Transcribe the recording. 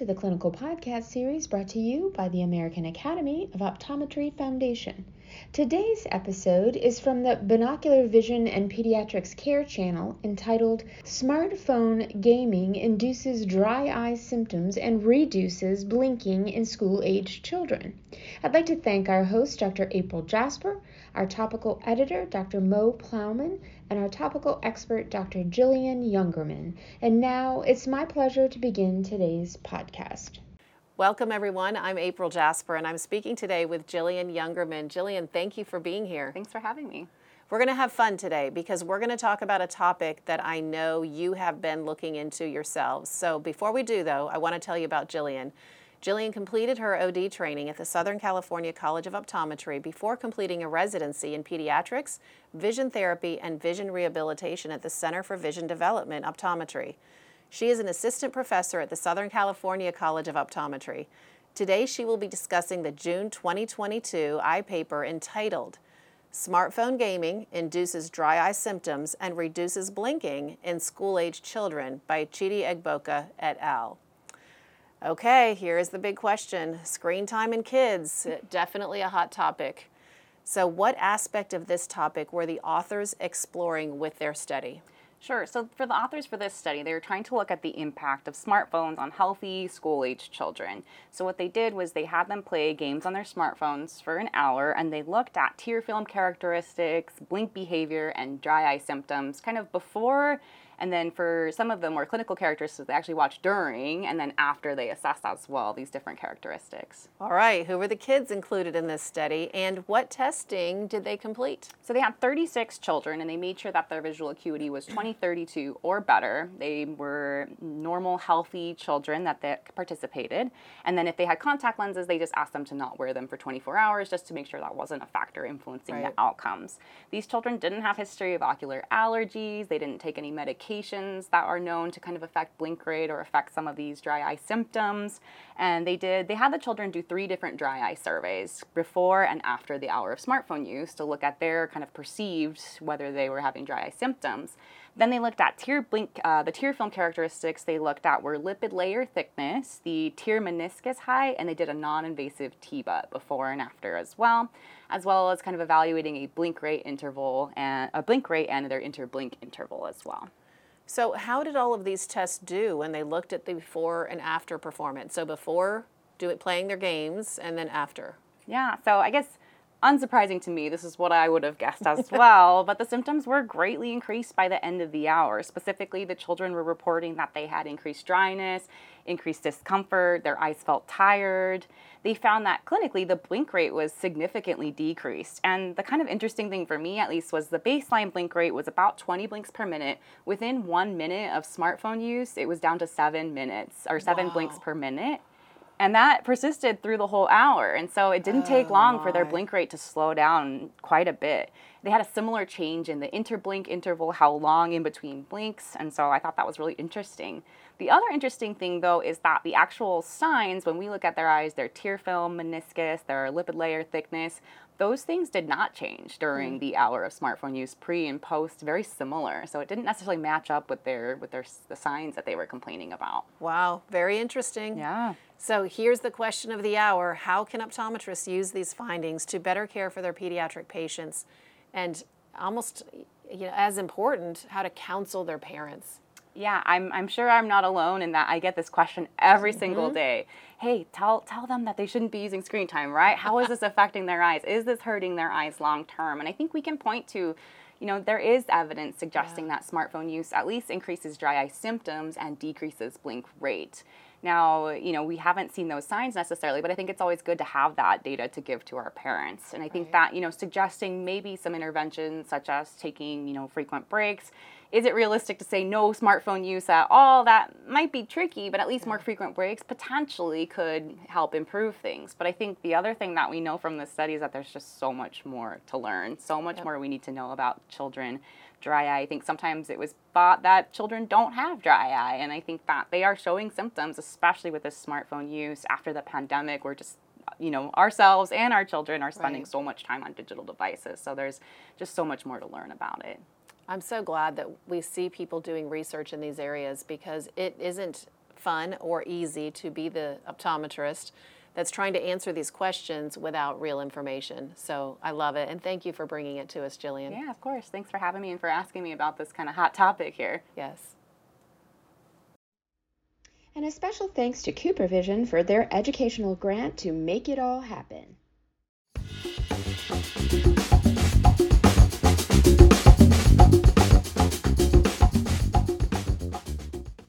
to the clinical podcast series brought to you by the American Academy of Optometry Foundation. Today's episode is from the Binocular Vision and Pediatrics Care channel entitled Smartphone Gaming Induces Dry Eye Symptoms and Reduces Blinking in School-Aged Children. I'd like to thank our host, Dr. April Jasper, our topical editor, Dr. Mo Plaumann, and our topical expert, Dr. Jillian Youngerman. And now it's my pleasure to begin today's podcast. Welcome, everyone. I'm April Jasper, and I'm speaking today with Jillian Youngerman. Jillian, thank you for being here. Thanks for having me. We're going to have fun today because we're going to talk about a topic that I know you have been looking into yourselves. So before we do, though, I want to tell you about Jillian. Jillian completed her OD training at the Southern California College of Optometry before completing a residency in pediatrics, vision therapy, and vision rehabilitation at the Center for Vision Development Optometry. She is an assistant professor at the Southern California College of Optometry. Today, she will be discussing the June 2022 eye paper entitled, Smartphone Gaming Induces Dry Eye Symptoms and Reduces Blinking in School-Aged Children by Chidi Egboka et al. Okay, here is the big question. Screen time in kids, definitely a hot topic. So what aspect of this topic were the authors exploring with their study? Sure. So for the authors for this study, they were trying to look at the impact of smartphones on healthy school-aged children. So what they did was they had them play games on their smartphones for an hour, and they looked at tear film characteristics, blink behavior, and dry eye symptoms kind of before, and then for some of the more clinical characteristics, they actually watched during and then after they assessed as well these different characteristics. All right, who were the kids included in this study, and what testing did they complete? So they had 36 children, and they made sure that their visual acuity was 20/32 or better. They were normal, healthy children that participated. And then if they had contact lenses, they just asked them to not wear them for 24 hours just to make sure that wasn't a factor influencing the outcomes. These children didn't have history of ocular allergies. They didn't take any medication that are known to kind of affect blink rate or affect some of these dry eye symptoms. And they had the children do 3 different dry eye surveys before and after the hour of smartphone use to look at their kind of perceived whether they were having dry eye symptoms. Then they looked at the tear film characteristics they looked at were lipid layer thickness, the tear meniscus height, and they did a non-invasive TBUT before and after as well as kind of evaluating a blink rate interval and their interblink interval as well. So how did all of these tests do when they looked at the before and after performance? So before playing their games and then after? Yeah, so I guess unsurprising to me, this is what I would have guessed as well, but the symptoms were greatly increased by the end of the hour. Specifically, the children were reporting that they had increased dryness, increased discomfort, their eyes felt tired. They found that clinically the blink rate was significantly decreased. And the kind of interesting thing for me at least was the baseline blink rate was about 20 blinks per minute. Within 1 minute of smartphone use, it was down to 7 minutes or 7 blinks per minute. And that persisted through the whole hour. And so it didn't take long for their blink rate to slow down quite a bit. They had a similar change in the interblink interval, how long in between blinks. And so I thought that was really interesting. The other interesting thing, though, is that the actual signs, when we look at their eyes, their tear film, meniscus, their lipid layer thickness, those things did not change during the hour of smartphone use, pre and post, very similar. So it didn't necessarily match up with the signs that they were complaining about. Wow, very interesting. Yeah. So here's the question of the hour. How can optometrists use these findings to better care for their pediatric patients and almost, as important, how to counsel their parents? Yeah, I'm sure I'm not alone in that. I get this question every single day. Hey, tell them that they shouldn't be using screen time, right? How is this affecting their eyes? Is this hurting their eyes long term? And I think we can point to, there is evidence suggesting that smartphone use at least increases dry eye symptoms and decreases blink rate. Now, we haven't seen those signs necessarily, but I think it's always good to have that data to give to our parents. And I think that, suggesting maybe some interventions such as taking, frequent breaks. Is it realistic to say no smartphone use at all? That might be tricky, but at least more frequent breaks potentially could help improve things. But I think the other thing that we know from this study is that there's just so much more to learn, so much more we need to know about children. Dry eye, I think sometimes it was thought that children don't have dry eye, and I think that they are showing symptoms, especially with this smartphone use. After the pandemic, we're just, ourselves and our children are spending so much time on digital devices, so there's just so much more to learn about it. I'm so glad that we see people doing research in these areas because it isn't fun or easy to be the optometrist that's trying to answer these questions without real information. So I love it, and thank you for bringing it to us, Jillian. Yeah, of course. Thanks for having me and for asking me about this kind of hot topic here. Yes. And a special thanks to Cooper Vision for their educational grant to make it all happen.